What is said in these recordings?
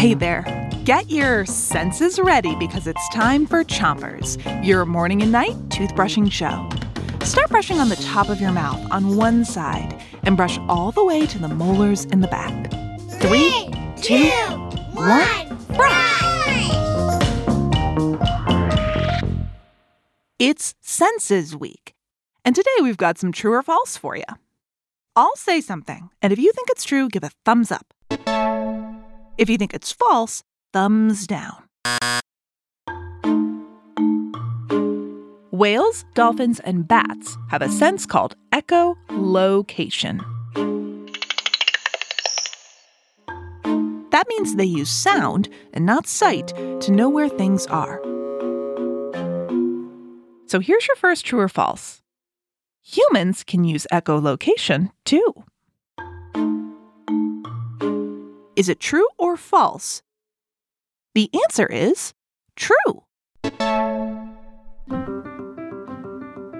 Hey there. Get your senses ready because it's time for Chompers, your morning and night toothbrushing show. Start brushing on the top of your mouth on one side and brush all the way to the molars in the back. 3, 2, 1, brush! It's Senses Week, and today we've got some true or false for you. I'll say something, and if you think it's true, give a thumbs up. If you think it's false, thumbs down. Whales, dolphins, and bats have a sense called echolocation. That means they use sound and not sight to know where things are. So here's your first true or false. Humans can use echolocation, too. Is it true or false? The answer is true.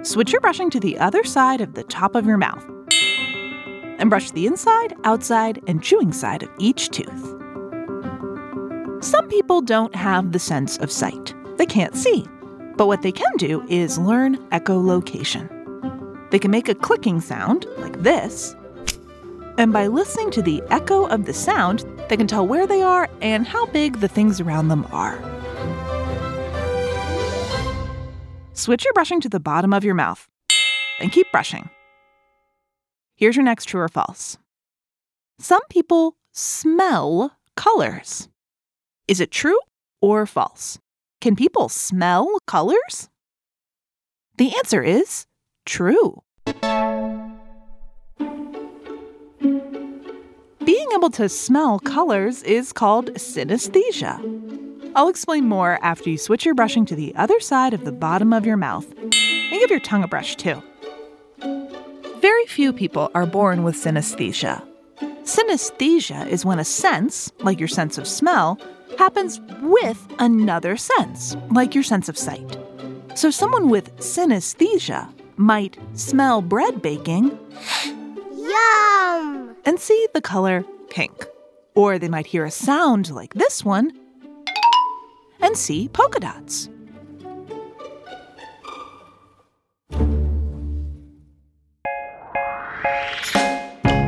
Switch your brushing to the other side of the top of your mouth and brush the inside, outside, and chewing side of each tooth. Some people don't have the sense of sight. They can't see. But what they can do is learn echolocation. They can make a clicking sound, like this, and by listening to the echo of the sound, they can tell where they are and how big the things around them are. Switch your brushing to the bottom of your mouth and keep brushing. Here's your next true or false. Some people smell colors. Is it true or false? Can people smell colors? The answer is true. Being able to smell colors is called synesthesia. I'll explain more after you switch your brushing to the other side of the bottom of your mouth and give your tongue a brush too. Very few people are born with synesthesia. Synesthesia is when a sense, like your sense of smell, happens with another sense, like your sense of sight. So someone with synesthesia might smell bread baking. Yum! And see the color pink. Or they might hear a sound like this one and see polka dots.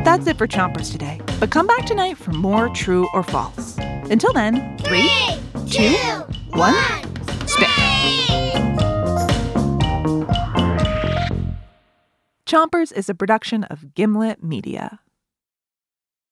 That's it for Chompers today, but come back tonight for more true or false. Until then, 3, 2, 1, spit! Chompers is a production of Gimlet Media.